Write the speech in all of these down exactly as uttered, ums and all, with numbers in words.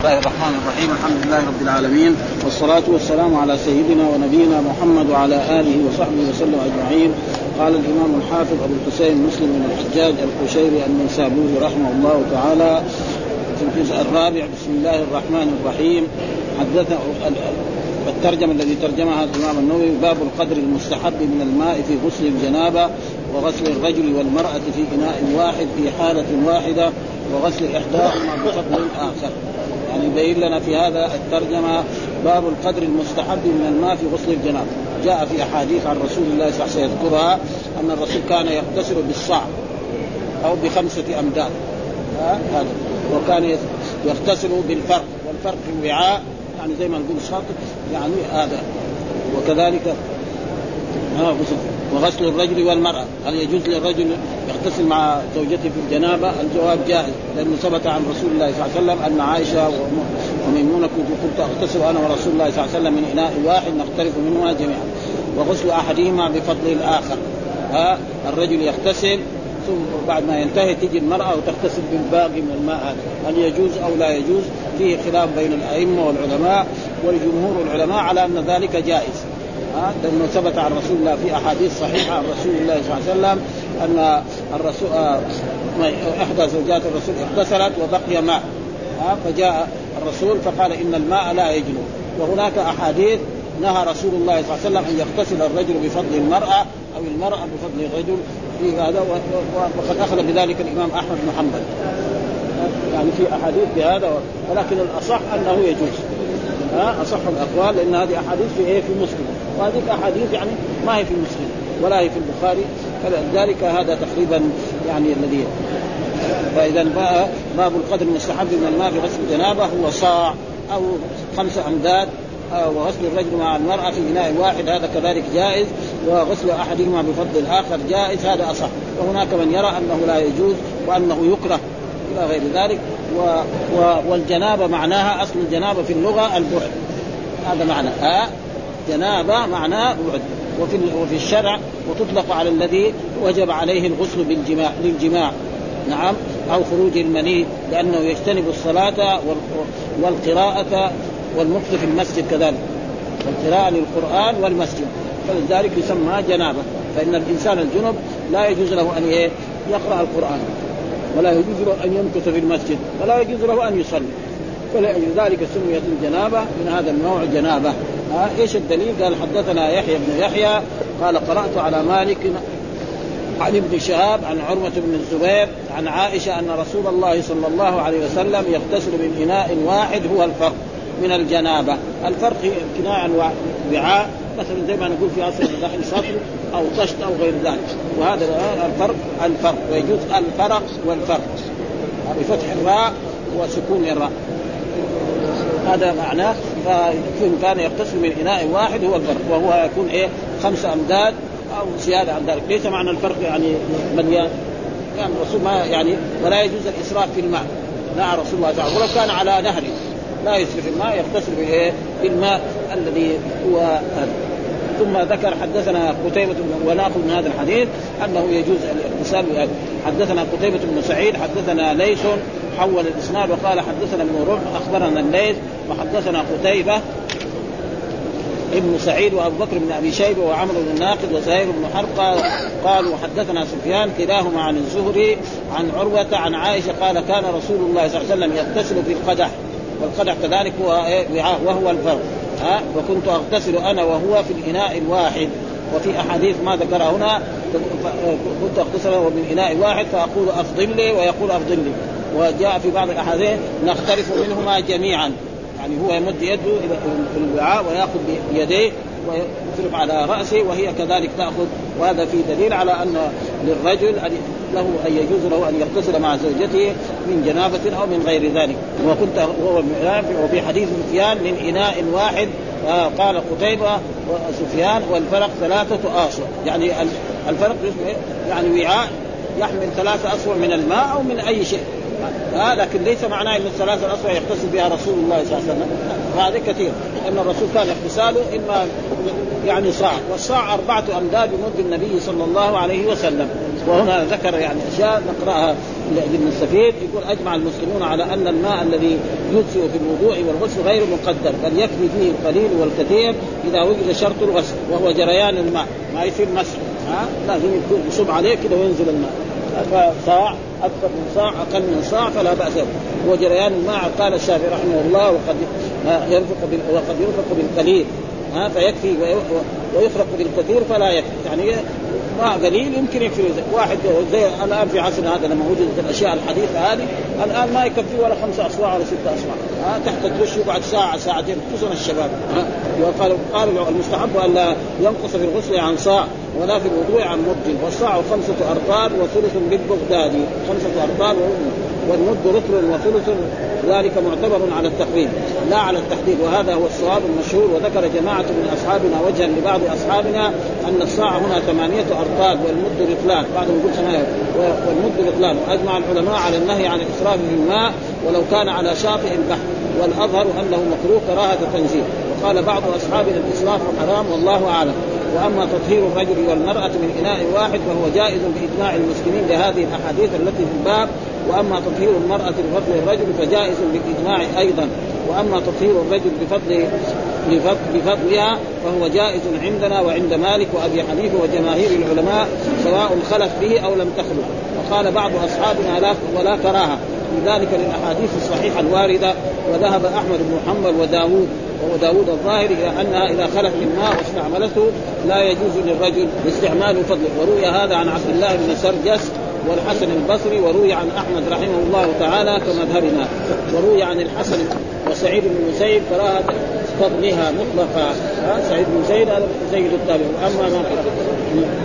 بسم الله الرحمن الرحيم. الحمد لله رب العالمين، والصلاة والسلام على سيدنا ونبينا محمد وعلى آله وصحبه وسلم أجمعين. قال الإمام الحافظ أبو الحسين مسلم بن الحجاج القشيري النسابوري رحمه الله تعالى في الجزء الرابع. بسم الله الرحمن الرحيم. حدثنا الترجمة الذي ترجمها الإمام النووي: باب القدر المستحب من الماء في غسل الجنابة وغسل الرجل والمرأة في إناء واحد في حالة واحدة وغسل إحداهما بفضل آخر. يعني يبين لنا في هذا الترجمة باب القدر المستحب من الماء في غسل الجنابة. جاء في أحاديث عن رسول الله صلى الله عليه وسلم يذكرها أن الرسول كان يقتصر بالصاع أو بخمسة أمداد، هذا وكان يقتصر بالفرق، والفرق في الوعاء، يعني زي ما نقول شاطئ، يعني هذا. وكذلك وغسل الرجل والمرأة، هل يجوز للرجل يغتسل مع زوجته في الجنابة؟ الجواب جائز، لأنه ثبت عن رسول الله صلى الله عليه وسلم أن عائشة وميمونة كنت أغتسل أنا ورسول الله صلى الله عليه وسلم من إناء واحد نختلف منهما جميعا، وغسل أحدهما بفضل الآخر. ها الرجل يغتسل ثم بعد ما ينتهي تجي المرأة وتغتسل بالباقي من الماء هذا. هل يجوز أو لا يجوز؟ فيه خلاف بين الأئمة والعلماء، والجمهور العلماء على أن ذلك جائز، لأنه ثبت عن رسول الله في أحاديث صحيحة عن رسول الله صلى الله عليه وسلم أن الرسول إحدى زوجات الرسول اغتسلت وبقي ماء، فجاء الرسول فقال إن الماء لا يجنب. وهناك أحاديث نهى رسول الله صلى الله عليه وسلم أن يغتسل الرجل بفضل المرأة أو المرأة بفضل الرجل في هذا، وقد أخذ بذلك الإمام أحمد محمد، يعني في أحاديث بهذا، ولكن الأصح أنه يجوز، أصح الأقوال، لأن هذه أحاديث في إيه في مسلم، وهذه أحاديث يعني ما هي في مسلم ولا هي في البخاري، فلذلك هذا تقريبا يعني الذي. فإذا باب القدر المستحب من الماء في غسل الجنابة هو صاع أو خمسة أمداد، وغسل الرجل مع المرأة في إناء واحد هذا كذلك جائز، وغسل أحدهما بفضل الآخر جائز، هذا أصح. وهناك من يرى أنه لا يجوز وأنه يكره إلى غير ذلك. و... و... والجنابة معناها، أصل الجنابة في اللغة البعد، هذا معنى آه. جنابة معناها بعد، وفي... وفي الشرع وتطلق على الذي وجب عليه الغسل بالجماع للجماع، نعم، أو خروج المني، لأنه يجتنب الصلاة وال... والقراءة والمكث في المسجد كذلك، والقراءة للقرآن والمسجد، فلذلك يسمى جنابة. فإن الإنسان الجنب لا يجوز له أن يقرأ القرآن، ولا يجوز له أن يمكث في المسجد، ولا يجوز له أن يصلي، فلذلك سميت الجنابة من هذا النوع جنابة. إيش الدليل؟ قال حدثنا يحيى بن يحيى قال قرأت على مالك عن ابن شهاب عن عروة بن الزبير عن عائشة أن رسول الله صلى الله عليه وسلم يغتسل من إناء واحد هو الفرق من الجنابة. الفرق كناء وعاء، مثلا زي ما نقول في عصر الدحين سطل أو طشت أو غير ذلك، وهذا الفرق. الفرق ويجوز الفرق والفرق بفتح الراء وسكون الراء، هذا معناه. فإن كان يقتصر من إناء واحد هو الفرق، وهو يكون إيه خمسة أمداد أو زيادة عن ذلك. ليس معنى الفرق يعني مليان، كان الرسول ما يعني ولا يجوز الإسراف في الماء، نعم، رسول الله تعالى ولو كان على نهر لا يسرف الماء، يغتسل بالماء الذي هو. ثم ذكر حدثنا قتيبة، وناخذ من هذا الحديث أنه يجوز الاغتسال. حدثنا قتيبة بن سعيد حدثنا ليث حول الإسناد وقال حدثنا ابن ربع أخبرنا الليث وحدثنا قتيبة ابن سعيد وأبو بكر بن أبي شيبة وعمرو بن الناقد وزهير بن حرقة قالوا حدثنا سفيان كلاهما عن الزهري عن عروة عن عائشة قال كان رسول الله صلى الله عليه وسلم يغتسل في القدح، والقدح كذلك هو وعاء وهو الفرق، ها، وكنت أغتسل أنا وهو في الإناء الواحد. وفي أحاديث ما ذكر هنا كنت أغتسل من إناء واحد، فأقول أفضل لي ويقول أفضل لي. وجاء في بعض الأحاديث نختلف منهما جميعا، يعني هو يمد يده في الوعاء ويأخذ بيديه ويصرف على رأسه، وهي كذلك تأخذ. وهذا فيه دليل على أن للرجل له أن يجوز له أن يغتسل مع زوجته من جنابة أو من غير ذلك. وكنت هو وفي حديث سفيان من إناء واحد، قال قتيبة وسفيان والفرق ثلاثة أصوع، يعني الفرق يعني وعاء يحمل ثلاثة أصوع من الماء أو من أي شيء، آه لكن ليس معناه أن الثلاثة الأصوع يقتصر بها رسول الله صلى الله عليه وسلم، وهذا كثير، أن الرسول كان اقتصاله إما يعني صاع، والصاع أربعة أمداد بمد النبي صلى الله عليه وسلم. وهنا ذكر يعني أشياء نقرأها لابن السفير، يقول أجمع المسلمون على أن الماء الذي يجزئ في الوضوء والغسل غير مقدر، بل يكفي فيه القليل والكثير إذا وجد شرط الغسل وهو جريان الماء، ما يصير مسح، ها لازم يكون يصب عليه كده وينزل الماء، فصاع أكثر من صاع أقل من صاع فلا بأس به، وجريان الماء قال الشافعي رحمه الله وقد يرفق وقد يرفق بالقليل ها فيكفي، ويفرق بالكثير فلا يكفي، يعني ما قليل يمكن يكفي واحد زي الآن في عصرنا هذا لما وجدت الأشياء الحديثة هذه الآن ما يكفي ولا خمسة أصواع ولا ستة أصواع ها تحت الدش، بعد ساعة ساعتين خصوصا الشباب ها. وقال قالوا المستحب ألا ينقص في الغسل عن صاع ولا في الوضوء عن مد، والصاع خمسة أرطال وثلث بالبغدادي، خمسة أرطال والمد رطل وثلث، ذلك معتبر على التقريب لا على التحديد، وهذا هو الصواب المشهور. وذكر جماعة من أصحابنا وجها لبعض أصحابنا أن الصاع هنا ثمانية أرطال والمد رطلان، بعضهم يقول ثمانية والمد رطلان. وأجمع العلماء على النهي عن الإسراف بالماء ولو كان على شاطئ البحر، والأظهر أنه مكروه كراهة تنزيل. وقال بعض أصحابنا الإسراف حرام والله أعلم. وأما تطهير الرجل والمرأة من إناء واحد فهو جائز بإجماع المسلمين لهذه الأحاديث التي في الباب، وأما تطهير المرأة بفضل الرجل فجائز بالإجماع أيضا، وأما تطهير الرجل بفضل بفضلها فهو جائز عندنا وعند مالك وأبي حنيفة وجماهير العلماء سواء خلف به أو لم تخلف. وقال بعض أصحابنا لا ولا كراهة لذلك للأحاديث الصحيحة الواردة، وذهب أحمد بن محمد وداود وداود الظاهر إلى أنها إذا خلت الماء واستعملته لا يجوز للرجل استعمال فضله. وروي هذا عن عبد الله بن سرجس والحسن البصري، وروي عن أحمد رحمه الله تعالى كمذهبنا، وروي عن الحسن وسعيد بن المسيب كراهة فضلها مطلقة. سعيد بن المسيب هذا سيد التابعين، أما ما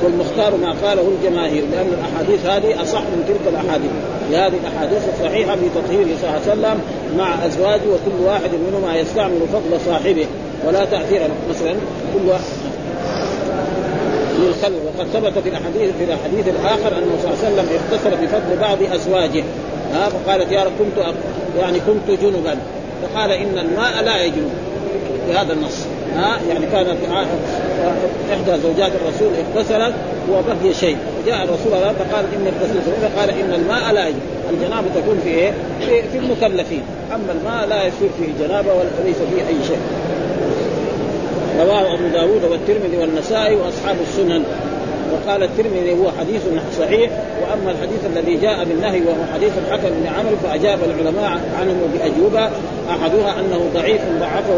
والمختار ما قاله الجماهير، لأن الأحاديث هذه أصح من تلك الأحاديث، لهذه الأحاديص الصحيحة بتطهيره صلى الله عليه وسلم مع أزواجه، وكل واحد منهما يستعمل فضل صاحبه ولا تأثير مثلا كل واحد للخلو. وقد ثبت في الحديث في الحديث الآخر أنه صلى الله عليه وسلم اختصر بفضل بعض أزواجه، ها فقالت يا رب كنت يعني كنت جنبا، فقال إن الماء لا يجنب بهذا النص، ها يعني كانت إحدى زوجات الرسول اغتسلت وبقي شيء، جاء الرسول فقال إن اغتسلت، فقال إن الماء لا يجنب. الجنابة تكون في إيه؟ في المكلفين، أما الماء لا يصير فيه جنابة وليس فيه أي شيء. رواه أبو داود والترمذي والنسائي وأصحاب السنن. وقال الترمذي هو حديث صحيح، وأما الحديث الذي جاء بالنهي وهو حديث الحكم بن عمرو فأجاب العلماء عنه بأجوبة، أحدها أنه ضعيف ضعفه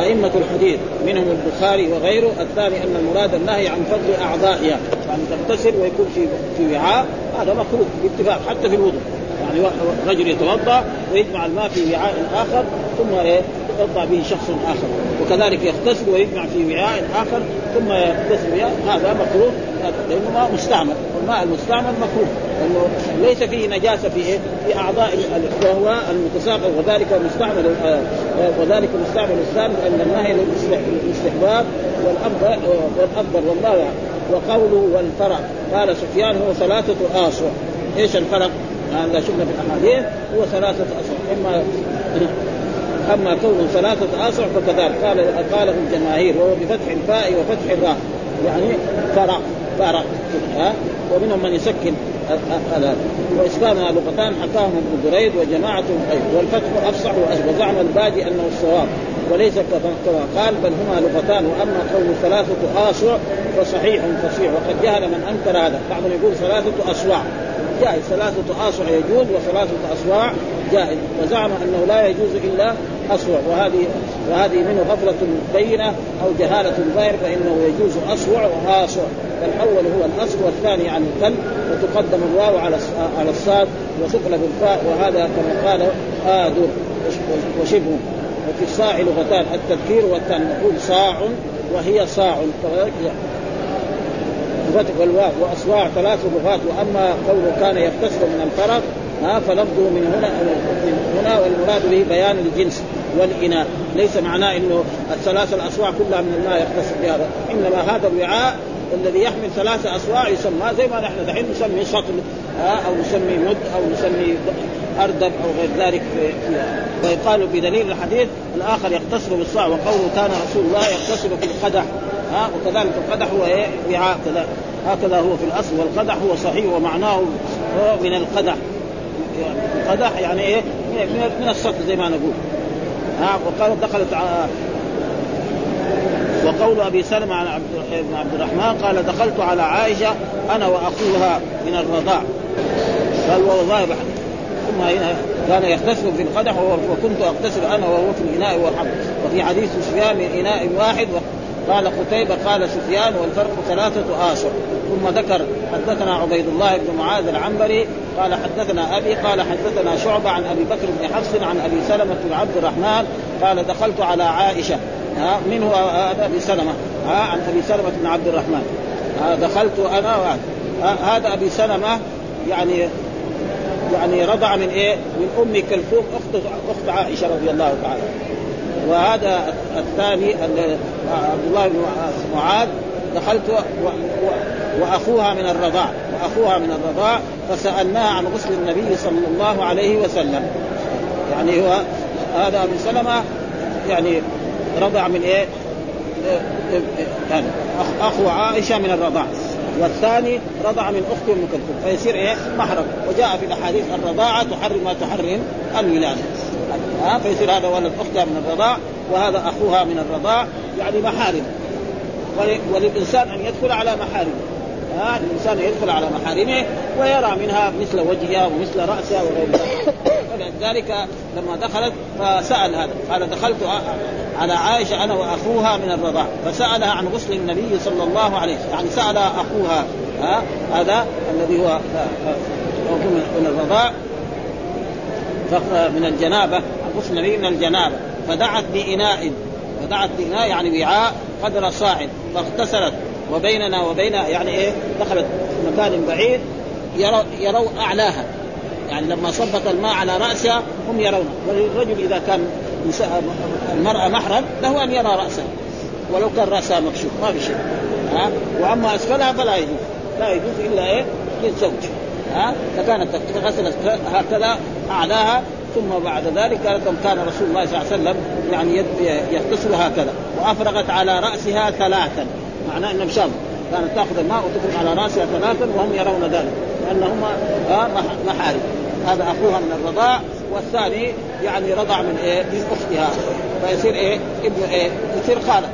أئمة الحديث منهم البخاري وغيره، الثاني أن المراد النهي عن فضل أعضائها، يعني تغتسل ويكون في في وعاء هذا مكروه باتفاق حتى في الوضوء، يعني رجل يتوضأ ويجمع الماء في وعاء آخر ثم إيه يتوضأ به شخص آخر، وكذلك يغتسل ويجمع في وعاء آخر ثم يغتسل به، هذا مكروه لأنه ماء مستعمل، والماء المستعمل مكروه لأنه ليس فيه نجاسة في إيه في أعضاء وهو المتساقط، وذلك مستعمل وذلك مستعمل الثاني أن النهي للاستحباب والأفضل والله يعني. وقوله والفرق قال سفيان هو ثلاثة آصع. إيش الفرق؟ هذا شفنا في الأحاديث هو ثلاثة أصع، إما أما كونه ثلاثة أصع فكذلك قال قاله الجماهير، وهو بفتح الفاء وفتح الراء، يعني فرق فرق ها، ومنهم من يسكن هذا، وإسلامها لغتان حكاهم ابن جريد وجماعة غير، والفتح أفصح وأشبه، زعم الباجي أنه الصواب وليس كما قال بل هما لغتان. وأما قول ثلاثة آصع فصحيح فصيح، وقد جهل من أنكر هذا، بعضهم يقول ثلاثة أصواع جائز، ثلاثة آصع يجوز وثلاثة أصواع جائز، وزعم أنه لا يجوز إلا أصوع، وهذه وهذه منه غفلة بينة أو جهالة ظاهر، فإنه يجوز أصوع وآصع، فالأول هو الأصل والثاني عن الكلب، وتقدم الواو على على الصاد وثقل بالفاء، وهذا كما قال آدر وشبه. وفي الصاع لغتان التذكير والتنبيه، نقول صاع وهي صاع وفتح الواو، وأصواع ثلاث لغات. وأما قوله كان يغتسل من الفرق ها فلفظه من هنا من هنا، والمراد به بيان الجنس والإناء، ليس معناه إنه الثلاث الأصواع كلها من الماء يغتسل بها، إنما هذا الوعاء الذي يحمل ثلاثة أصواع يسمى زي ما نحن دحين نسمي شطل أو نسمي مد أو نسمي أرضا أو غير ذلك فيها. ويقال بدليل الحديث الآخر يقتصر بالصاع، وقوله كان رسول الله يقتصر في القدح، ها وكذلك القدح هو إيه وعاء، هكذا هو في الأصل، والقدح هو صحيح ومعناه من القدح، القدح يعني إيه من الصف زي ما نقول. ها وقالوا دخلت على وقول أبي سلمة عن عبد الرحمن قال دخلت على عائشة أنا وأخوها من الرضاع، قال والله بحد ثم هنا كان يغتسل في القدح وكنت أغتسل أنا وهو في الإناء وحب. وفي حديث سفيان من إناء واحد، قال قتيبة قال سفيان والفرق ثلاثة آشر. ثم ذكر حدثنا عبيد الله بن معاذ العنبري قال حدثنا أبي قال حدثنا شعبة عن أبي بكر بن حفص عن أبي سلمة بن عبد الرحمن قال دخلت على عائشة، ها منه أبي سلمة، ها عن أبي سلمة بن عبد الرحمن دخلت أنا وعاد. هذا أبي سلمة يعني يعني رضع من إيه من أم كلثوم أخت أخت عائشة رضي الله تعالى. وهذا الثاني عبد الله بن معاذ دخلت و... و... وأخوها من الرضاع وأخوها من الرضاع فسألناها عن غسل النبي صلى الله عليه وسلم، يعني هو هذا أبو سلمة يعني رضع من إيه يعني أخو عائشة من الرضاع، والثاني رضع من أخت أم كلثوم فيصير إيه محرم، وجاء في الأحاديث الرضاعة تحرم ما تحرم الولادة، ها فيصير هذا ولد أختها من الرضاع وهذا أخوها من الرضاع يعني محارم. وللإنسان أن يدخل على محارمه، ها الإنسان يدخل على محارمه ويرى منها مثل وجهها ومثل رأسها وغير ذلك. فلذلك لما دخلت فسأل هذا قال دخلت على عائشة أنا وأخوها من الرضاع فسألها عن غسل النبي صلى الله عليه وسلم، يعني سألها أخوها، ها هذا الذي هو من الرضاع من الجنابة غسل النبي من الجنابة، فدعت بإناء فدعت بإناء يعني وعاء قدر صاعد فاغتسلت، وبيننا وبين يعني إيه دخلت مكان بعيد يرو يرو أعلاها، يعني لما صبت الماء على رأسها هم يرونه، والرجل إذا كان المرأة محرم له أن يرى رأسها ولو كان رأسها مكشوف ما في شيء، ها وأما أسفلها فلا يجوز لا يجوز إلا إيه للزوج، ها فكانت تغسلت هكذا أعلاها. ثم بعد ذلك قالت كان رسول الله صلى الله عليه وسلم يعني يغتسل هكذا، وأفرغت على رأسها ثلاثا، معناه أن مشام كانت تأخذ الماء وتفرغ على رأسها ثلاثا وهم يرون ذلك لأنهم محارم. هذا أخوها من الرضاع والثاني يعني رضع من إيه من أختها فيصير إيه ابن إيه يصير خالد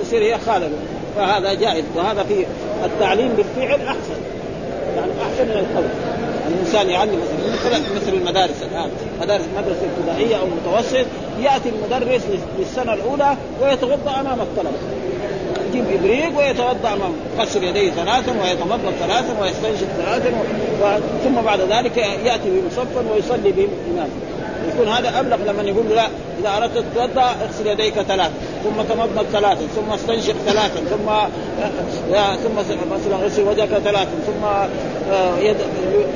يصير هي خالد، فهذا جائز. وهذا في التعليم بالفعل أحسن، يعني أحسن من القول. الإنسان يعلم مثل المدارس الآن، مدارس مدرسة ابتدائية أو متوسط، يأتي المدرس للسنة الأولى ويتوضأ أمام الطلبة، يجيب إبريق ويتوضأ أمام، يغسل يديه ثلاثا ويتمضمض ثلاثا ويستنشق ثلاثا و... ثم بعد ذلك يأتي بهم صفا ويصلي بهم إماما، يكون هذا أبلغ لمن يقول لا إذا أردت تتوضأ اغسل يديك ثلاثا ثم تمضمض ثلاثا ثم استنشق ثلاثا ثم لا... ثم اغسل وجهك ثلاثا ثم يد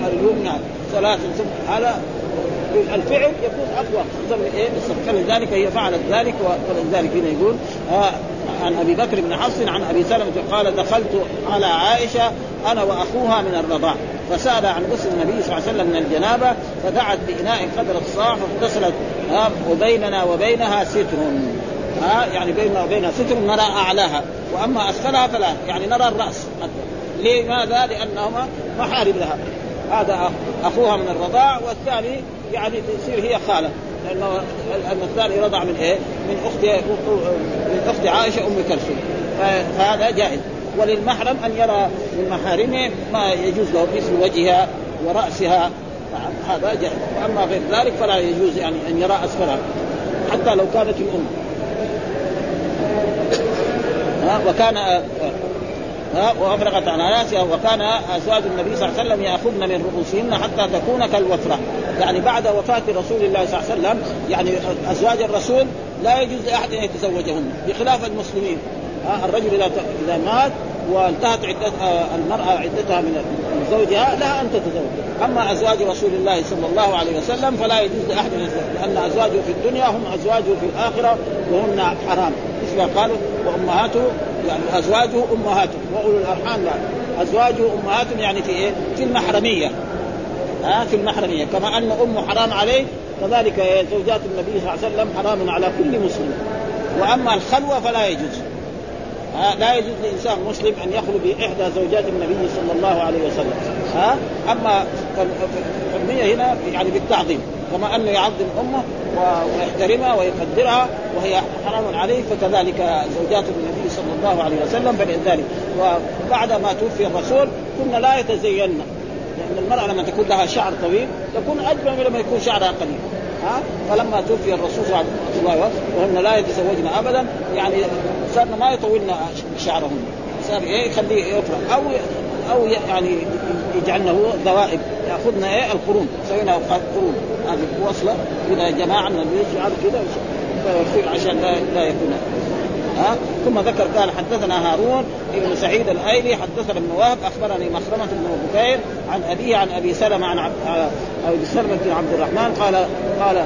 اليمنى ثلاثا ثم على الفعل يكون أقوى ثم إيه بالصف. ذلك هي فعلت ذلك. ولذلك هنا يقول آه عن أبي بكر بن حفص عن أبي سلمة قال دخلت على عائشة أنا وأخوها من الرضاع فسأل عن غسل النبي صلى الله عليه وسلم من الجنابة فدعت بإناء قدر الصاع فاغتسلت آه وبيننا وبينها ستر، آه يعني بيننا وبينها ستر نرى أعلاها وأما أسفلها فلا يعني نرى الرأس. لماذا؟ لأنهما محارم لها، هذا أخوها من الرضاع والثاني يعني تصير هي خالة لأنه الثاني رضع من إيه من أخت من أخت عائشة أم كلثوم، فهذا جائز. وللمحرم أن يرى من محارمه ما يجوز له مثل وجهها ورأسها، هذا جائز. وأما غير ذلك فلا يجوز يعني أن يرى أسفلها حتى لو كانت الأم. وكان وأفرغت عن رأسها وكان أزواج النبي صلى الله عليه وسلم يأخذن من رؤوسهن حتى تكون كالوفرة، يعني بعد وفاة رسول الله صلى الله عليه وسلم يعني أزواج الرسول لا يجوز لأحد أن يتزوجهن بخلاف المسلمين، الرجل إذا مات وانتهت عدة المرأة عدتها من زوجها لها أن تتزوج. أما أزواج رسول الله صلى الله عليه وسلم فلا يجوز لأحد أن يتزوج، لأن أزواجه في الدنيا هم أزواجه في الآخرة وهن حرام، مثل قالوا وأمهاته يعني أزواجه أمهاته وأولو الأرحام، يعني أزواجه أمهاته يعني في إيه في المحرمية، آه في المحرمية، كما أن أمه حرام عليه كذلك زوجات النبي صلى الله عليه وسلم حرام على كل مسلم. وأما الخلوة فلا يجوز، آه لا يجوز لإنسان مسلم أن يخلو بإحدى زوجات النبي صلى الله عليه وسلم. آه أما الحرمية هنا يعني بالتعظيم، كما أنه يعظم أمه ويحترمها ويقدرها وهي حرام عليه، فكذلك زوجات النبي صلى الله عليه وسلم. فلذلك وبعد ما توفي الرسول كنا لا يتزيننا، لأن المرأة لما تكون لها شعر طويل تكون أجمل لما يكون شعرها قليل. ها؟ فلما توفي الرسول صلى الله عليه وسلم وهن لا يتزوجن أبدا، يعني صارنا ما يطولن شعرهن، صار إيه يخليه يطلع أو أو يعني يجعلنه ذوائب، يأخذنا إيه القرون، سوينا قرون هذه وصلة إذا جماعة من الشعر كذا فيصير عشان لا لا يكون. أه؟ ثم ذكر قال حدثنا هارون ابن سعيد الأيلي حدثنا ابن وهب أخبرني مخرمة بن بكير عن أبيه عن أبي سلمة عن أبي سلمة بن عبد الرحمن قال قال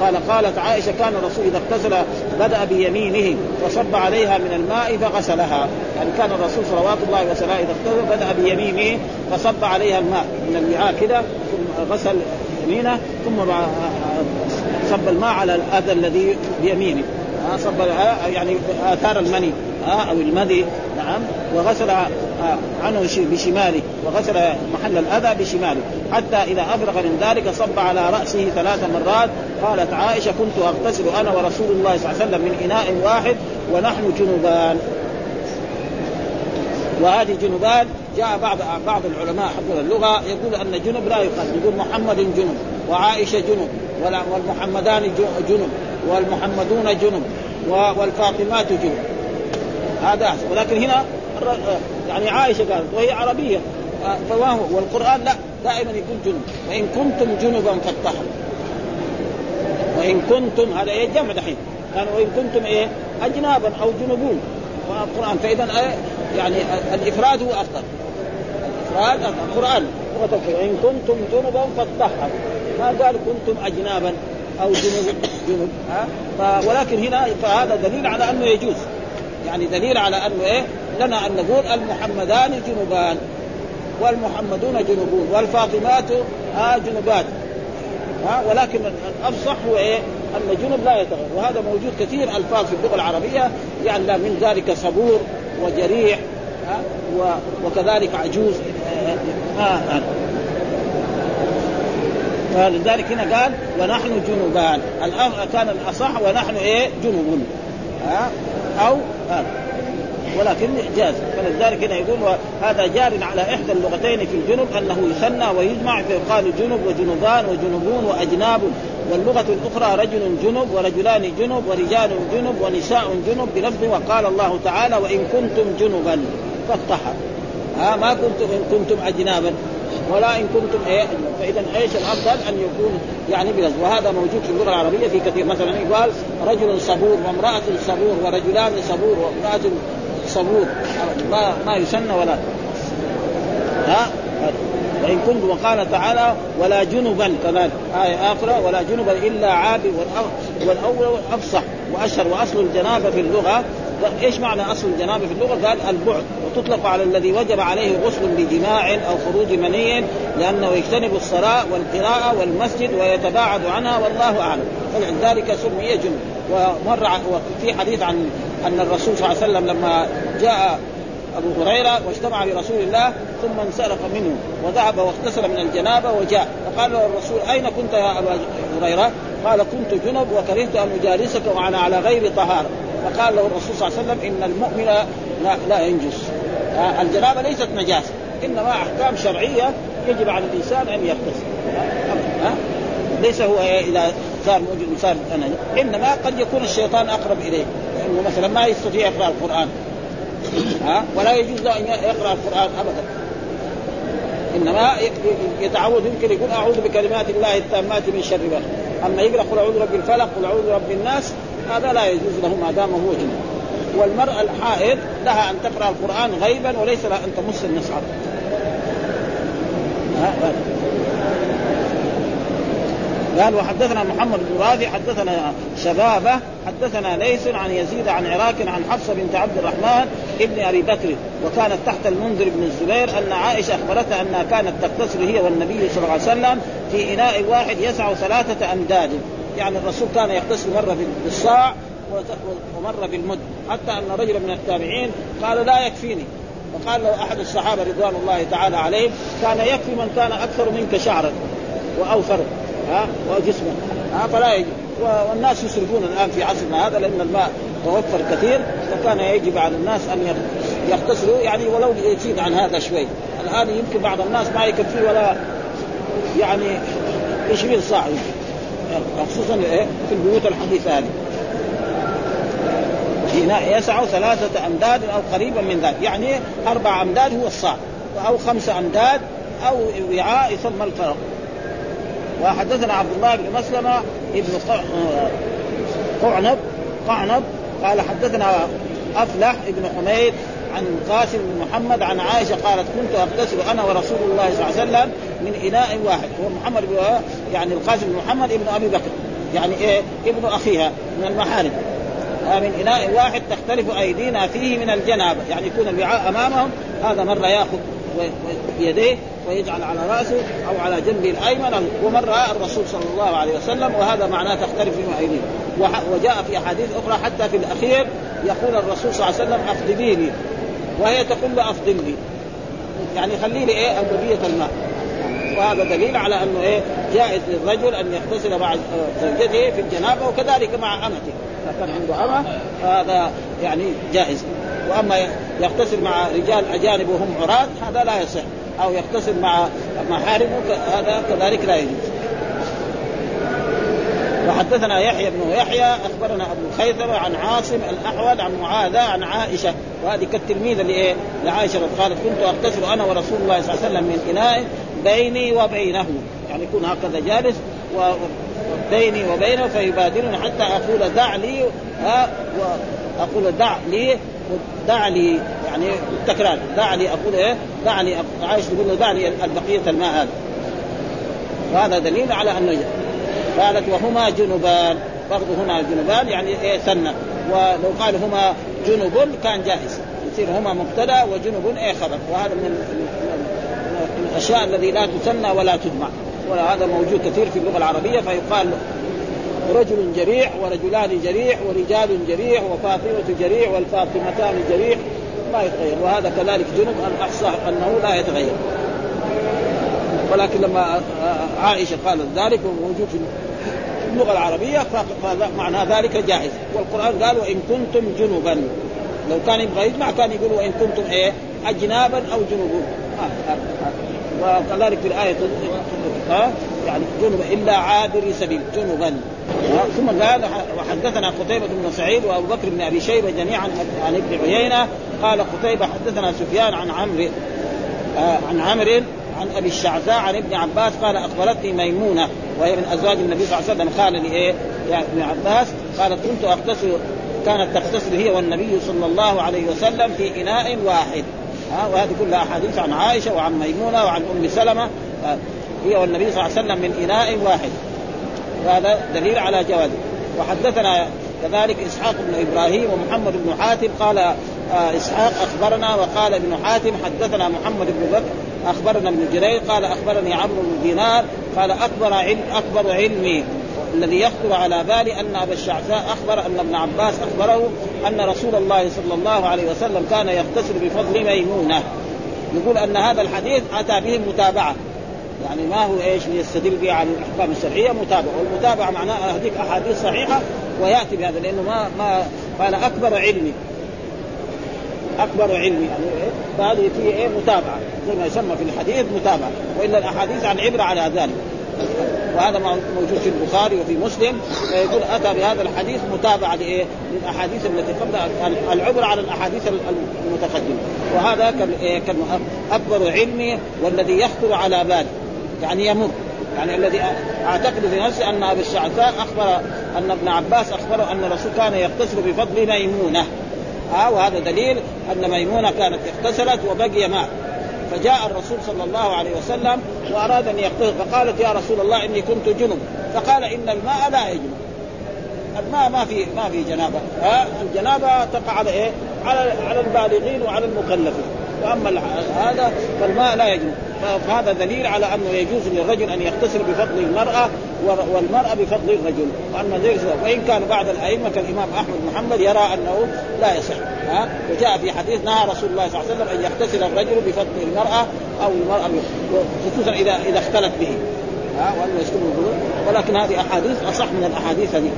قال قالت عائشة كان الرسول إذا اغتسل بدأ بيمينه وصب عليها من الماء فغسلها، يعني كان الرسول صلوات الله وسلامه إذا اغتسل بدأ بيمينه فصب عليها الماء من الوعاء كده ثم غسل يمينه ثم صب الماء على الأذى الذي بيمينه، صب يعني آثار المني أو المذي، نعم، وغسل عنه بشماله وغسل محل الأذى بشماله حتى إذا أفرغ من ذلك صب على رأسه ثلاث مرات. قالت عائشة كنت أغتسل أنا ورسول الله صلى الله عليه وسلم من إناء واحد ونحن جنبان. وهذه جنبان جاء بعض بعض العلماء حفظ اللغة يقول أن جنب لا يقال، يقول محمد جنب وعائشة جنب والمحمدان جنب والمحمدون جنب والفاطمات جنب، هذا. ولكن هنا يعني عائشة قالت وهي عربية فواه، والقرآن لا دائما يكون جنب، وإن كنتم جنبا فاتحوا، وإن كنتم هذا إيه جمع دحين، يعني وإن كنتم إيه أجنابا أو جنبون القرآن، فإذا إيه يعني الإفراد هو أفضل، الإفراد القرآن وإن كنتم جنبا فاتحوا، ما قال كنتم أجنابا أو جنوب جنوب. ها؟ ولكن هنا فهذا دليل على أنه يجوز، يعني دليل على أنه إيه لنا أن نقول المحمدان جنوبان والمحمدون جنوبون والفاطمات آه جنوبات. ها؟ ولكن الأفصح هو إيه أن جنوب لا يتغير، وهذا موجود كثير ألفاظ في اللغة العربية، يعني من ذلك صبور وجريح آه وكذلك عجوز. آه آه آه. فلذلك هنا قال ونحن جنوبان، كان الأصح ونحن إيه جنوبون أه؟ أو أه؟ ولكن جاز. فلذلك هنا يقول هذا جار على إحدى اللغتين في الجنوب أنه يثنى ويجمع، فيقال جنوب وجنوبان وجنوبون وأجناب، واللغة الأخرى رجل جنوب ورجلان جنوب ورجال جنوب ونساء جنوب بلفظ وقال الله تعالى وإن كنتم جنوبا فاطهروا أه؟ ما كنتم إن كنتم أجنابا ولا إن كنتم إيه. فإذا إيش الأفضل أن يكون يعني بلز، وهذا موجود في اللغة العربية في كثير، مثلا يقال رجل صبور وامرأة صبور ورجلان صبور وامرأة صبور، ما ما يسنى ولا ها. وإن كنتم وقال تعالى ولا جنبا كذلك آية آخرى ولا جنبا إلا عابر، والأول أفصح وأشهر. وأصل الجنابة في اللغة، إيش معنى أصل الجنابة في اللغة؟ قال البعد، وتطلق على الذي وجب عليه غسل بدماء أو خروج مني، لأنه يجتنب الصلاة والقراءة والمسجد ويتباعد عنها، والله أعلم. فلذلك سمي جنب. ومر في حديث عن أن الرسول صلى الله عليه وسلم لما جاء أبو هريرة واجتمع برسول الله ثم انسلق منه وذهب واغتسل من الجنابة وجاء، فقال له الرسول أين كنت يا أبو هريرة؟ قال كنت جنب وكرهت أن أجالسك وأنا على غير طهارة. فقال له الرسول صلى الله عليه وسلم إن المؤمن لا, لا ينجس، الجنابة ليست نجاسة، إنما أحكام شرعية يجب على الإنسان أن يغتسل، ليس هو إذا صار موجود صار أنا، إنما قد يكون الشيطان أقرب إليه، لأنه مثلا ما يستطيع يقرأ القرآن ها؟ ولا يجوز له أن يقرأ القرآن أبدا، إنما يتعود يمكن يقول أعوذ بكلمات الله التامات من شر ما خلق، أما يقرأ قل أعوذ برب الفلق قل أعوذ برب الناس هذا لا يجوز له ما دام هو جنب. والمرأة الحائض لها أن تقرأ القرآن غيبا وليس لها أن تمس النصعة. قال وحدثنا محمد بن راضي حدثنا شبابه حدثنا ليس عن يزيد عن عراك عن حفصة بنت عبد الرحمن ابن أبي بكر وكانت تحت المنذر بن الزبير أن عائشة أخبرتها أنها كانت تغتسل هي والنبي صلى الله عليه وسلم في إناء واحد يسع ثلاثة أمداد، يعني الرسول كان يغتسل مرة بالصاع ومرة بالمد، حتى أن رجلا من التابعين قال لا يكفيني، وقال له أحد الصحابة رضوان الله تعالى عليه كان يكفي من كان أكثر منك شعرا وأوفر ها وجسما ها فلا يجب. والناس يسرفون الآن في عصرنا هذا لأن الماء توفر كثير، فكان يجب على الناس أن يغتسلوا يعني ولو يزيد عن هذا شوي. الآن يمكن بعض الناس ما يكفي ولا يعني يشبه صاع، خصوصا في البيوت الحديثة هذه يسعوا ثلاثة أمداد أو قريبا من ذلك، يعني أربع أمداد هو الصاع أو خمسة أمداد أو وعاء ثم الفرق. وحدثنا عبد الله بن مسلمة ابن قعنب قعنب قال حدثنا أفلح ابن حميد عن القاسم بن محمد عن عائشة قالت كنت أغتسل أنا ورسول الله صلى الله عليه وسلم من إناء واحد، هو محمد يعني القاسم بن محمد ابن أبي بكر يعني إيه ابن أخيها من المحارم، من إناء واحد تختلف أيدينا فيه من الجنابة، يعني يكون الوعاء أمامهم هذا مرة يأخذ بيديه ويجعل على رأسه أو على جنبه الأيمن ومرة الرسول صلى الله عليه وسلم، وهذا معناه تختلف من أيديه. وجاء في أحاديث أخرى حتى في الأخير يقول الرسول صلى الله عليه وسلم أفضليني وهي تقول أفضلني، يعني خلي لي إيه أبوبية الماء، وهذا دليل على أنه إيه جائز للرجل أن يغتسل مع زوجته في الجنابة وكذلك مع أمته كان عنده أمة هذا يعني جائز، وأما يغتسل مع رجال أجانب وهم عراة هذا لا يصح، أو يغتسل مع محارمه هذا كذلك لا يجوز. وحدثنا يحيى بن يحيى أخبرنا أبو خيثمة عن عاصم الأحول عن معاذة عن عائشة، وهذه كالتلميذة اللي إيه لعائشة قالت كنت أغتسل أنا ورسول الله صلى الله عليه وسلم من إناء بيني وبينه، يعني يكون هكذا جالس و بيني وبينه فيبادلون حتى أقول دع لي وأقول دع لي ودع لي يعني التكرار دع لي أقول إيه دع لي عايش تقول له دع لي البقية الماء هذا، وهذا دليل على أنه قالت وهما جنبان، برضو هنا جنبان يعني إيه ثنى، ولو قال هما جنب كان جائز يصير هما مبتدأ وجنب إيه خبر، وهذا من الأشياء الذي لا تثنى ولا تجمع، وهذا موجود كثير في اللغة العربية، فيقال رجل جريح ورجلان جريح ورجال جريح وفاطمة جريح والفاطمتان جريح ما يتغير، وهذا كذلك جنب الأحصاء أنه لا يتغير، ولكن لما عائشة قالت ذلك وموجود في اللغة العربية فمعنى ذلك جائز. والقرآن قال وإن كنتم جنبا، لو كان يبغى يجمع كان يقول وإن كنتم إيه أجنابا أو جنبا آه آه آه. وكذلك في الآية ها يعني جنوب إلا عابر سبيل جنوبا. ثم قال وحدثنا قتيبة بن سعيد وأبو بكر بن أبي شيبة جميعا عن ابن عيينة قال قتيبة حدثنا سفيان عن عمرو عن عمرو عن أبي الشعثاء عن ابن عباس قال أخبرتني ميمونة وهي من أزواج النبي صلى الله عليه وسلم خال لإيه يعني ابن عباس قالت كنت أغتسل كانت تغتسل هي والنبي صلى الله عليه وسلم في إناء واحد، وهذه كلها أحاديث عن عائشة وعن ميمونة وعن أم سلمة هي والنبي صلى الله عليه وسلم من إناء واحد، وهذا دليل على جوازه. وحدثنا كذلك إسحاق بن إبراهيم ومحمد بن حاتم قال إسحاق أخبرنا وقال ابن حاتم حدثنا محمد بن بكر أخبرنا ابن جرير قال أخبرني عمرو بن دينار قال أكبر علم أكبر علمي الذي يخطر على بالي أن أبا الشعثاء أخبر أن ابن عباس أخبره أن رسول الله صلى الله عليه وسلم كان يغتسل بفضل ميمونة، يقول أن هذا الحديث أتى به متابعة، يعني ما هو إيش يستدل به عن الأحكام الشرعية متابعة، والمتابعة معناها أهديك أحاديث صحيحة ويأتي بهذا لأنه ما ما قال أكبر علمي أكبر علمي يعني إيه؟ فهذه فيه إيه متابعة زي ما يسمى في الحديث متابعة، وإلا الأحاديث عن عبرة على ذلك، وهذا موجود في البخاري وفي مسلم، يقول أتى بهذا الحديث متابعة لإيه؟ للأحاديث التي قبلها العبر على الأحاديث المتقدمة، وهذا كان أكبر علمي والذي يخطر على بالي يعني يمر، يعني الذي أعتقد في نفسي أن أبي الشعثاء أخبر أن ابن عباس أخبره أن الرسول كان يغتسل بفضل ميمونة، وهذا دليل أن ميمونة كانت اغتسلت وبقي ماء، فجاء الرسول صلى الله عليه وسلم وأراد أن يغتسل فقالت يا رسول الله إني كنت جنب فقال إن الماء لا يجمع، الماء ما في ما في جنابة، ها الجنابة تقع على إيه؟ على على البالغين وعلى المكلفين، وأما هذا فالماء لا يجمع. فهذا دليل على أنه يجوز للرجل أن يغتسل بفضل المرأة والمرأة بفضل الرجل، وأما ذلك وإن كان بعض الأئمة كالإمام أحمد محمد يرى أنه لا يصح، ها وجاء في حديث نهى رسول الله صلى الله عليه وسلم أن يغتسل الرجل بفضل المرأة أو المرأة خصوصا إذا إذا اختلت به، ها وأنه يشتبه الظلم، ولكن هذه أحاديث أصح من الأحاديث هذه.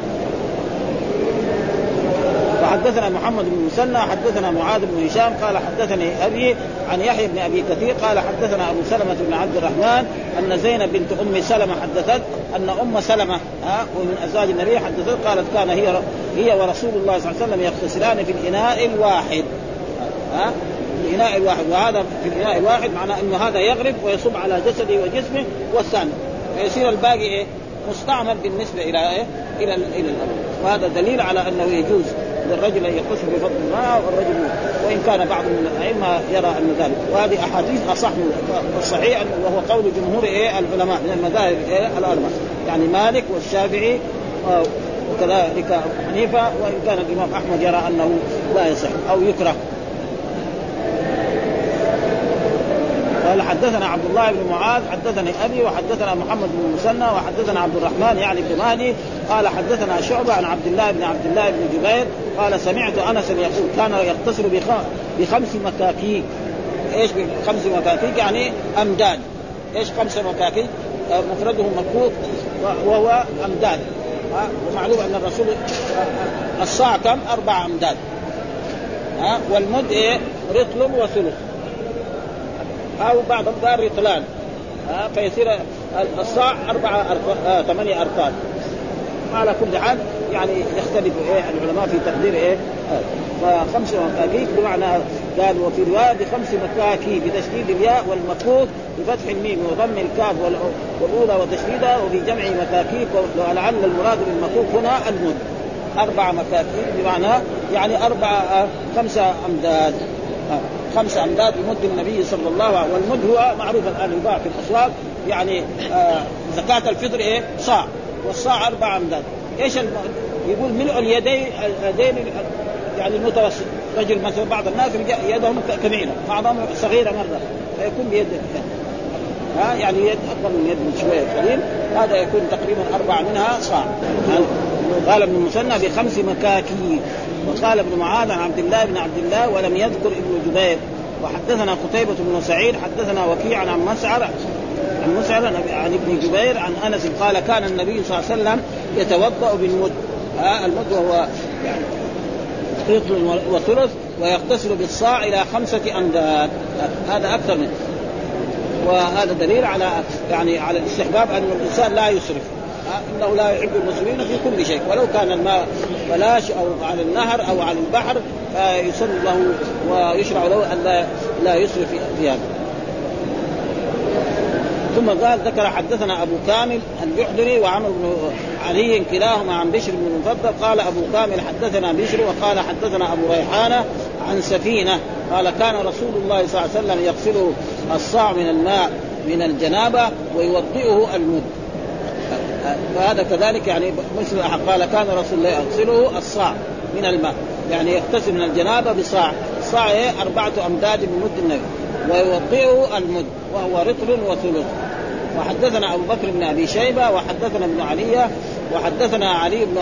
حدثنا محمد بن مسنى حدثنا معاذ بن هشام قال حدثني أبي عن يحيى بن أبي كثير قال حدثنا أبو سلمة بن عبد الرحمن أن زينب بنت أم سلمة حدثت أن أم سلمة ومن أزواج النبي حدثت قالت كان هي هي ورسول الله صلى الله عليه وسلم يغتسلان في الإناء الواحد، ها الإناء الواحد، وهذا في الإناء الواحد معناه أن هذا يغرب ويصب على جسده وجسمه والثاني يصير الباقي إيه؟ مستعمل بالنسبة إلى إيه؟ إلى إلى الأمر. وهذا دليل على أنه يجوز للرجل أن يغتسل بفضل الماء والرجل وإن كان بعض من العلماء يرى أن ذلك، وهذه أحاديث أصح والصحيح وهو قول جمهور إيه العلماء من المذاهب إيه الأربعة، يعني مالك والشافعي وكذلك أبو حنيفة، وإن كان الإمام أحمد يرى أنه لا يصح أو يكره. قال حدثنا عبد الله بن معاذ حدثني أبي وحدثنا محمد بن مسنى وحدثنا عبد الرحمن يعني بن مهدي قال حدثنا شعبة عن عبد الله بن عبد الله بن جبير قال سمعت أنس يقول كان يغتسل بخمس مكاكيك. إيش بخمس مكاكيك؟ يعني أمداد. إيش خمس مكاكيك؟ مفرده مكوك وهو أمداد، ومعلوم أن الرسول الصاع كم؟ أربع أمداد، والمد إيه؟ رطل وثلث أو بعض الظاهر رطلان، فيصير الصاع أربعة أربعة ثمانية أرطال. على كل حال يعني يختلف إيه العلماء في تقدير إيه آه. فخمس مكاكيك بمعنى قال وفي الواد خمس مكاكيك بتشديد الياء والمكوك بفتح الميم وضم الكاف والأولى وتشديدها وبجمع مكاكيك، ولعل المراد بالمكوك هنا المد. أربع مكاكيك بمعنى يعني أربع آه خمسة أمداد، آه. خمس أمداد بمد النبي صلى الله عليه وسلم، والمد هو معروف الآن يباع في الأسواق، يعني آه زكاة الفطر إيه صاع، والصاع أربع أمداد. إيش الم... يقول ملء اليدين اليدين يعني المتوسط، رجل مثل بعض الناس يدهم كمينة بعضهم صغيرة مرة فيكون بيد ها يعني يد أكبر من يد شوية قليل، هذا يكون تقريبا أربع منها صاع. قال ابن المثنى بخمس مكاكيك، وقال ابن معاذ عن عبد الله بن عبد الله ولم يذكر ابن جبير. وحدثنا قتيبة بن سعيد حدثنا وكيع عن مسعر عن مسعر عن ابن جبير عن أنس قال كان النبي صلى الله عليه وسلم يتوضأ بالمد، آه المد هو يعني رطل وثلث، ويغتسل بالصاع إلى خمسة أمداد، هذا أكثر منه. وهذا دليل على يعني على الاستحباب أن الإنسان لا يسرف، إنه لا يحب المسلمين في كل شيء، ولو كان الماء فلاش أو على النهر أو على البحر يسر له ويشرع له أن لا يسرف في هذا. ثم قال ذكر حدثنا أبو كامل الجحدري وعمر بن علي كلاهما عن بشر بن المفضل قال أبو كامل حدثنا بشر وقال حدثنا أبو ريحانة عن سفينة قال كان رسول الله صلى الله عليه وسلم يغسل الصاع من الماء من الجنابة ويوضئه المد. فهذا كذلك يعني مثل قال كان رسول الله يغسله الصاع من الماء، يعني يغتسل من الجنابة بصاع، صاع أربعة أمداد من مد النبي، ويوضئه المد وهو رطل وثلث. وحدثنا أبو بكر بن أبي شيبة وحدثنا ابن علي وحدثنا علي بن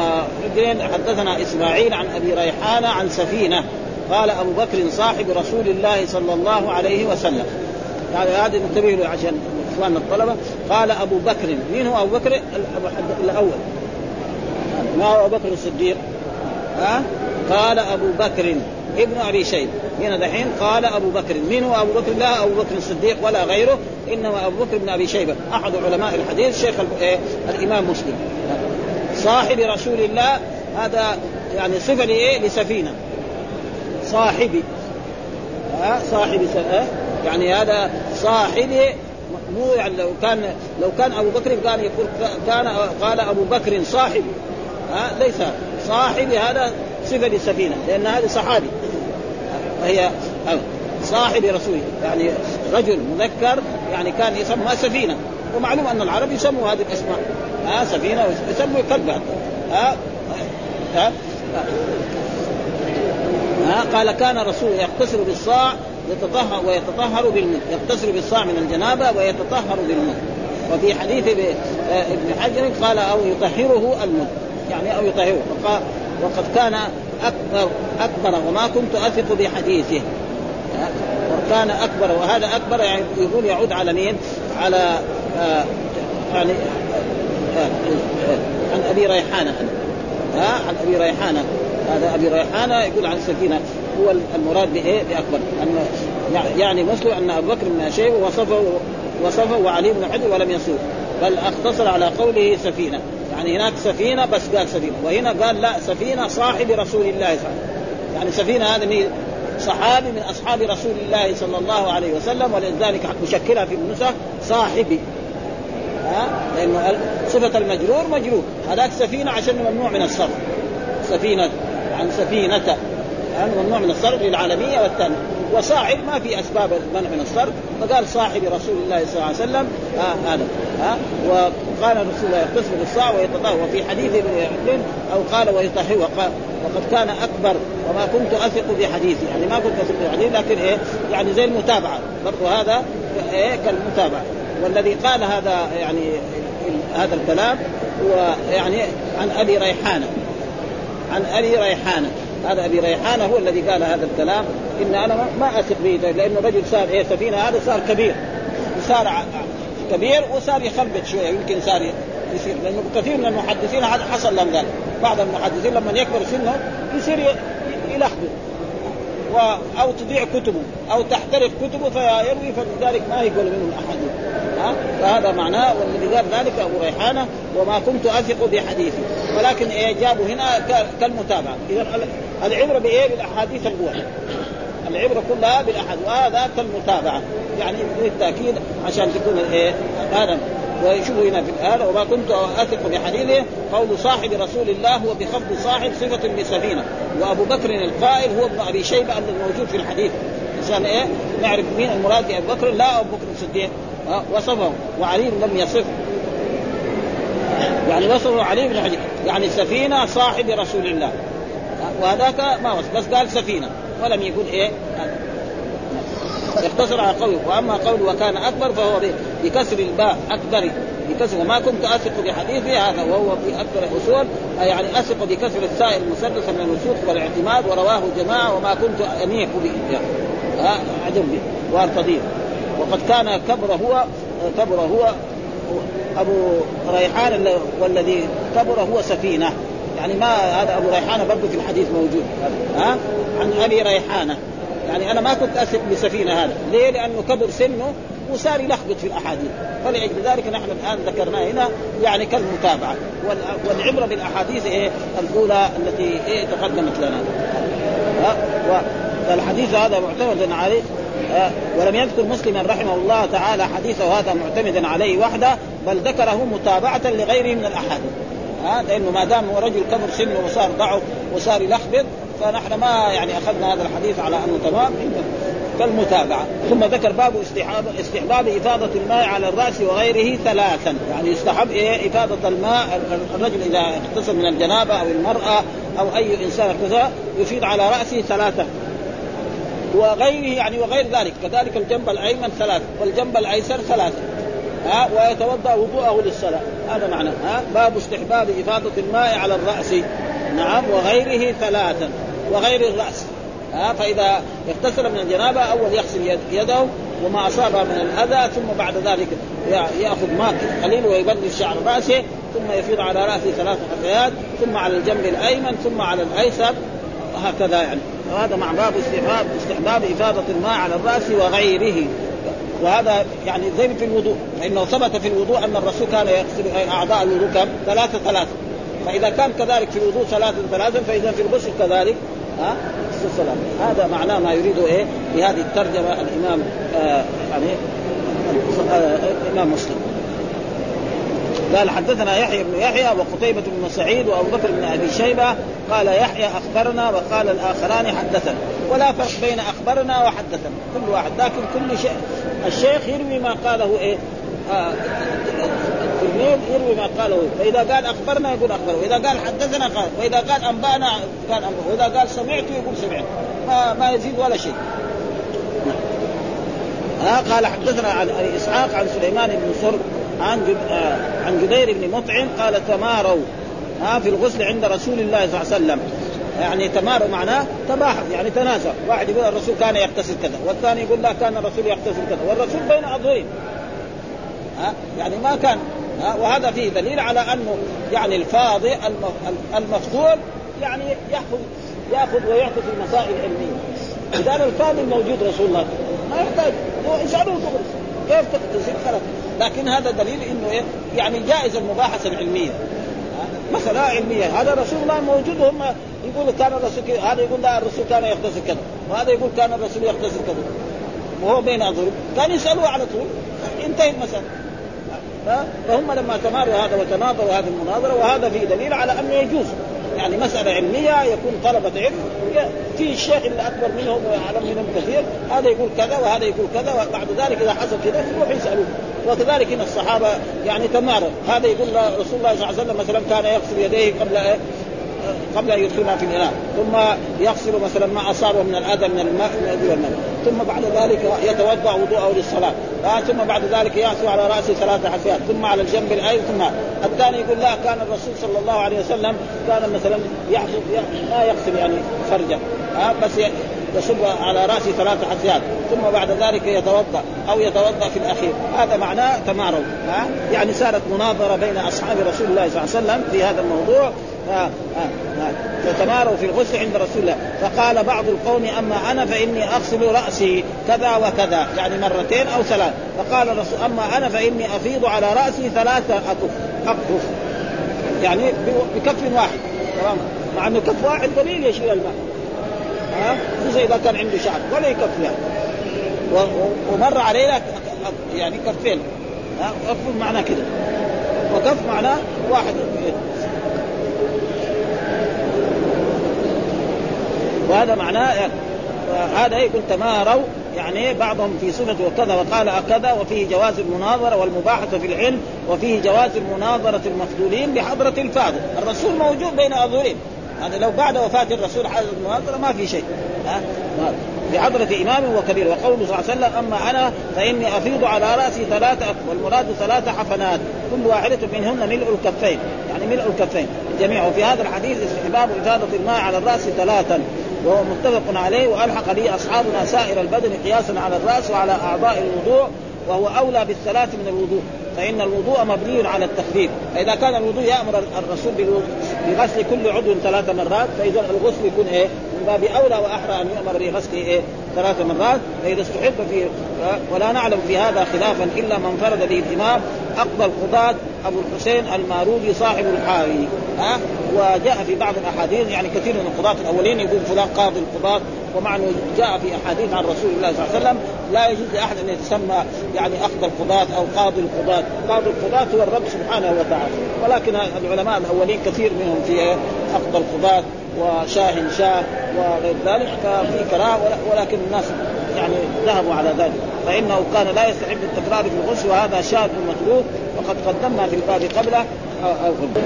رجل حدثنا إسماعيل عن أبي ريحانة عن سفينة قال أبو بكر صاحب رسول الله صلى الله عليه وسلم، يعني هذا ننتبه له عشان إخواننا الطلبة. قال أبو بكر، مين هو أبو بكر الأول؟ ما هو أبو بكر الصديق؟ ها؟ قال أبو بكر ابن أبي شيبة. هنا دحين قال أبو بكر، مين هو أبو بكر؟ لا أبو بكر الصديق ولا غيره، إنما أبو بكر بن أبي شيبة أحد علماء الحديث شيخ الإمام مسلم صاحب رسول الله. هذا يعني صفة لإيه؟ لسفينة صاحبي، ها صاحبي سأه. يعني هذا صاحبي مو يعني لو كان لو كان أبو بكر كان يقول كان قال أبو بكر صاحبي، ها ليس صاحبي، هذا صفة للسفينة لأن هذا صحابي، فهي صاحب رسول يعني رجل مذكر يعني كان يسمى سفينة، ومعلوم أن العرب يسموا هذه الأسماء ها سفينة يسموا كلبها ها ها ها قال كان رسول يقتصر بالصاع يتطهر ويتطهر بالماء، يقتصر بالصاع من الجنابة ويتطهر بالماء. وفي حديث ابن حجر قال أو يطهره الماء يعني أو يطهره. وقد كان أكبر أكبر وما كنت أثق بحديثه. وكان أكبر وهذا أكبر يعني يقول يعود على مين؟ على آه يعني آه آه عن أبي ريحانة آه عن أبي ريحانة هذا أبي ريحانة يقول عن سفينة هو المراد بإيه بأكبر أن يعني مثله أن أبو بكر من شيء وصفه وصفه وعلي بن حجر ولم يصوب بل اختصر على قوله سفينة يعني هناك سفينة بس قال سفينة وهنا قال لا سفينة صاحب رسول الله صلى الله عليه وسلم يعني سفينة هذا مين صحابي من أصحاب رسول الله صلى الله عليه وسلم ولذلك مشكلها في النسخ صاحبي ها لأن صفة المجرور مجرور هذاك سفينة عشان ممنوع من الصرف سفينة عن سفينة يعني ممنوع من الصرف للعالمية والتانية وصاحب ما في أسباب منع من الصرف فقال صاحب رسول الله صلى الله عليه وسلم هذا ها وقال رسول الله يقتصر بالصاع ويتطهر وفي حديث أو قال ويطهر وقد كان أكبر وما كنت أثق بحديثي يعني ما كنت أثق بحديثي لكن إيه يعني زي المتابعة برضو هذا إيه كالمتابعة والذي قال هذا يعني هذا الكلام ويعني عن أبي ريحانة عن أبي ريحانة هذا أبي ريحانة هو الذي قال هذا الكلام إن أنا ما أثق به لأنه رجل صار إيه سفينة هذا صار كبير صار كبير وصار يخربط شوية يمكن صار يصير لأنه كثير من المحدثين هذا حصل لهم ذلك بعض المحدثين لما يكبر سنه يصير يلخبط أو تضيع كتبه أو تحترق كتبه فيروي فلذلك ما يقول منهم أحد ها فهذا معناه والذي قال ذلك أبو ريحانة وما كنت أثق بحديثي ولكن إيجابه هنا كالمتابعة إذا العبرة بإيه بالأحاديث الأولى العبرة كلها بالأحاديث وهذا كالمتابعة يعني بالتأكيد عشان تكون إيه هذا ويشوفوا هنا في الآلة وما كنت أثق بحديثه قول صاحب رسول الله وبخفض صاحب صفة بسفينة وأبو بكر القائل هو ابن أبي شيبة الموجود في الحديث عشان إيه نعرف مين المراد أبو بكر لا أبو بكر الصديق وصفه وعلي لم يصف يعني وصفه علي بن حجر يعني السفينة صاحب رسول الله وهذاك ما وصف بس قال سفينة ولم يقول إيه اختصر على قوله وأما قوله وكان أكبر فهو بكسر الباء أكبر بكسر وما كنت أثق بحديثي هذا وهو في أكثر الأصول يعني أثق بكسر السائل المسدس من الوثوق والاعتماد ورواه جماعة وما كنت أنيق به أعجب به وأرتضيه وقد كان كبر هو كبر هو أبو ريحان والذي كبر هو سفينة يعني ما هذا أبو ريحانة برضو في الحديث موجود ها عن أبي ريحانة يعني أنا ما كنت أثق بسفينة هذا ليه لأنه كبر سنه وصار يلخبط في الأحاديث فلأجل ذلك نحن الآن ذكرنا هنا يعني كالمتابعة والعبرة بالأحاديث إيه الأولى التي إيه تقدمت لنا والحديث هذا معتمد عليه ولم يذكر مسلما رحمه الله تعالى حديثه هذا معتمدا عليه وحده بل ذكره متابعة لغيره من الأحاديث ها لأنه ما دام رجل كبر سنه وصار ضعف وصار يلخبط فنحن ما يعني أخذنا هذا الحديث على أنه تمام كالمتابعة ثم ذكر باب استحباب إفاضة الماء على الرأس وغيره ثلاثا يعني يستحب إيه إفاضة الماء الرجل إذا اغتسل من الجنابة أو المرأة أو أي إنسان كذا يفيض على رأسه ثلاثة وغيره يعني وغير ذلك كذلك الجنب الأيمن ثلاثة والجنب الأيسر ثلاثة ها ويتوضأ وضوءه للصلاة هذا معنى ها باب استحباب إفاضة الماء على الرأس نعم وغيره ثلاثا وغير الرأس ها فإذا اغتسل من الجنابة أول يغسل يده وما أصابه من الأذى ثم بعد ذلك يأخذ ماء قليل ويبدل شعر رأسه ثم يفيض على رأسه ثلاث حفيات ثم على الجنب الأيمن ثم على الأيسر هكذا يعني وهذا مع باب استحباب استحباب إفاضة الماء على الرأس وغيره وهذا يعني زي في الوضوء فإنه ثبت في الوضوء أن الرسول كان يغسل أعضاء الوضوء ثلاثة ثلاثة فإذا كان كذلك في الوضوء ثلاثة ثلاثة فإذا في الغسل كذلك ها السلام هذا معناه ما يريده إيه بهذه الترجمة الإمام آه يعني آه الإمام مسلم قال حدثنا يحيى بن يحيى وقتيبة بن سعيد وأبو بكر بن أبي شيبة قال يحيى أخبرنا وقال الآخران حدثنا ولا فرق بين أخبرنا وحدثنا كل واحد لكن كل شيء الشيخ يروي ما قاله إيه آه اثنين يروي ما قاله، فإذا قال أخبرنا يقول أخبره، وإذا قال حدثنا قال، وإذا قال أنبأنا قال أنبأ، وإذا قال سمعت يقول سمعت، ما, ما يزيد ولا شيء. قال حدثنا عن إسحاق عن سليمان بن صرب عن عن جبير بن مطعم قال تماروا في الغسل عند رسول الله صلى الله عليه وسلم، يعني تماروا معناه تباحث يعني تنازع، واحد يقول الرسول كان يغتسل كذا، والثاني يقول لا كان الرسول يغتسل كذا، والرسول بين أظهرهم، ها يعني ما كان، ها وهذا فيه دليل على أنه يعني الفاضي المفضول يعني يأخذ يأخذ ويعطي في مسائل علمية. إذا الفاضي الموجود رسول الله ما يحتاج يسألوه كيف تغتسل خلاص، لكن هذا دليل إنه يعني جائز المباحثة العلمية، مسألة علمية. هذا الرسول ما موجود، هم يقول كان الرسول كده، هذا يقول لا الرسول كان يغتسل كده، وهذا يقول كان الرسول يغتسل كده، وهو بين أظهر كان يسألوه على طول انتهى المسألة. فهم لما تماروا هذا وتناظروا هذه المناظرة، وهذا فيه دليل على أنه يجوز يعني مسألة علمية يكون طلبة علم في الشيخ اللي أكبر منهم ويعلم منهم كثير، هذا يقول كذا وهذا يقول كذا، وبعد ذلك إذا حصل كذا يروح يسألوه. وكذلك إن الصحابة يعني تماروا، هذا يقول رسول الله صلى الله عليه وسلم مثلا كان يغسل يديه قبل إيه؟ قبل أن يدخلها في الإناء، ثم يغسل مثلا ما أصابه من الأذى من الماء والماء، ثم بعد ذلك يتوضأ وضوءه للصلاة، ثم بعد ذلك يعصر على رأسه ثلاث حفيات، ثم على الجنب الأيمن، ثم الثاني يقول لا كان الرسول صلى الله عليه وسلم كان مثلا يغسل ما يغسل يعني فرجه، بس يصب على رأسه ثلاث حفيات، ثم بعد ذلك يتوضأ أو يتوضأ في الأخير. هذا معناه تماروا، يعني صارت مناظرة بين أصحاب رسول الله صلى الله عليه وسلم في هذا الموضوع، فتماروا في الغسل عند رسول الله. فقال بعض القوم أما أنا فإني أغسل رأسي كذا وكذا، يعني مرتين أو ثلاث. فقال الرسول أما أنا فإني أفيض على رأسي ثلاثة أكف، يعني بكف واحد، تمام، مع أنه كف واحد قليل يشيل الماء، ها زي إذا كان عنده شعر ولا يكف يعني. ومر علينا يعني كفين، ها أكف معناه كده، وكف معناه واحد. وهذا معناه هذا يكون تماروا، يعني بعضهم في صفة وكذا وقال أكذا. وفيه جواز المناظرة والمباحثة في العلم، وفيه جواز المناظرة المفضولين بحضرة الفاضل، الرسول موجود بين أظهرهم، هذا لو بعد وفاة الرسول حدث المناظرة ما في شيء، ها بحضرة إمام وكبير. وقوله صلى الله عليه وسلم أما أنا فإني أفيض على رأسي ثلاثة أكف، والمراد ثلاثة حفنات كل واحدة منهن ملء الكفين، يعني ملء الكفين الجميع. وفي هذا الحديث استحباب إفاضة الماء على الرأس ثلاثا، وهو متفق عليه. وألحق لي أصحابنا سائر البدن قياسا على الرأس وعلى أعضاء الوضوء، وهو أولى بالثلاث من الوضوء، فإن الوضوء مبني على التخفيف. فإذا كان الوضوء يأمر الرسول بغسل كل عضو ثلاث مرات، فإذا الغسل يكون إيه من باب أولى وأحرى أن يأمر بغسل إيه ثلاث مرات، فإذا استحب فيه. ولا نعلم في هذا خلافا إلا من فرد به الإمام أقضى القضاة أبو الحسين الماروجي صاحب الحاوي، ها. وجاء في بعض الأحاديث، يعني كثير من القضاة الأولين يقول فلان قاضي القضاة، ومع أنه جاء في أحاديث عن رسول الله صلى الله عليه وسلم لا يجوز لأحد أن يتسمى يعني أقضى القضاة أو قاضي القضاة، قاضي القضاة هو الرب سبحانه وتعالى. ولكن العلماء الأولين كثير منهم في أقضى القضاة وشاهن شاه وغير ذلك، ففي كراهة، ولكن الناس يعني ذهبوا على ذلك، فإنه كان لا يستحب التكرار في الغسل، وهذا شاذ متروك وقد قدمنا في الباب قبله.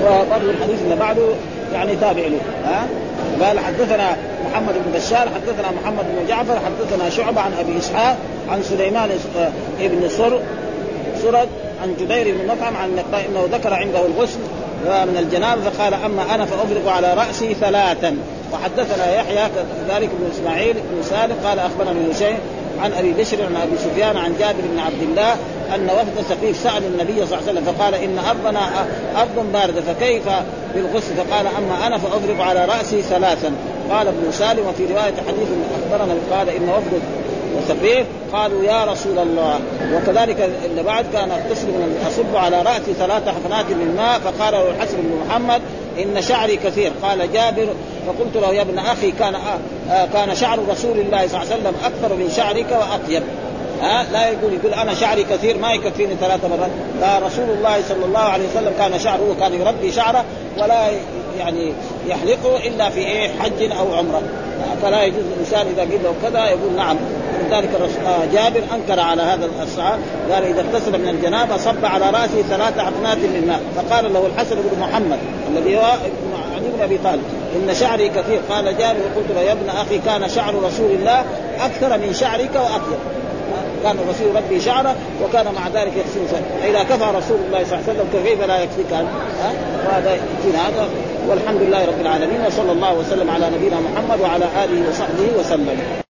وقبل الحديث اللي بعده يعني تابع له، ها. قال حدثنا محمد بن بشار حدثنا محمد بن جعفر حدثنا شعبة عن أبي إسحاق عن سليمان ابن سر سرد عن جبير بن مطعم عن النقاء أنه ذكر عنده الغسل من الجنابة، فقال أما أنا فأفرق على رأسي ثلاثا. وحدثنا يحيى ذلك بن إسماعيل بن سالم قال أخبرنا من شيء عن أبي بشر عن أبي سفيان عن جابر بن عبد الله أن وفد ثقيف سأل النبي صلى الله عليه وسلم فقال إن أرضنا أرض باردة فكيف بالغسل؟ فقال أما أنا فأفرق على رأسي ثلاثا. قال ابن سالم وفي رواية حديث أخبرنا قال إن وفد وثقيف قالوا يا رسول الله. وكذلك اللي بعد كان اغتسل من أصب على رأسي ثلاث حفنات من ماء، فقال له الحسن بن محمد إن شعري كثير. قال جابر فقلت له يا ابن أخي كان آه كان شعر رسول الله صلى الله عليه وسلم أكثر من شعرك وأطيب، ها آه لا يقول يقول أنا شعري كثير ما يكفيني ثلاث مرات، لا رسول الله صلى الله عليه وسلم كان شعره كان يربي شعره ولا يعني يحلقه إلا في إيه حج أو عمره، فلا يجوز الإنسان إذا قيل له كذا يقول نعم ذلك جابر أنكر على هذا الصحابي، قال إذا اغتسل من الجنابة صب على رأسه ثلاث عقنات من ماء، فقال له الحسن بن محمد الذي هو علي بن أبي طالب إن شعري كثير، قال جابر قلت له يا ابن أخي كان شعر رسول الله أكثر من شعرك وأكثر، كان رسول ربي شعره وكان مع ذلك يغسل، فإذا كفى رسول الله صلى الله عليه وسلم كيف لا يكفيك أنت؟ وهذا يكفينا هذا، والحمد لله رب العالمين، وصلى الله وسلم على نبينا محمد وعلى آله وصحبه وسلم.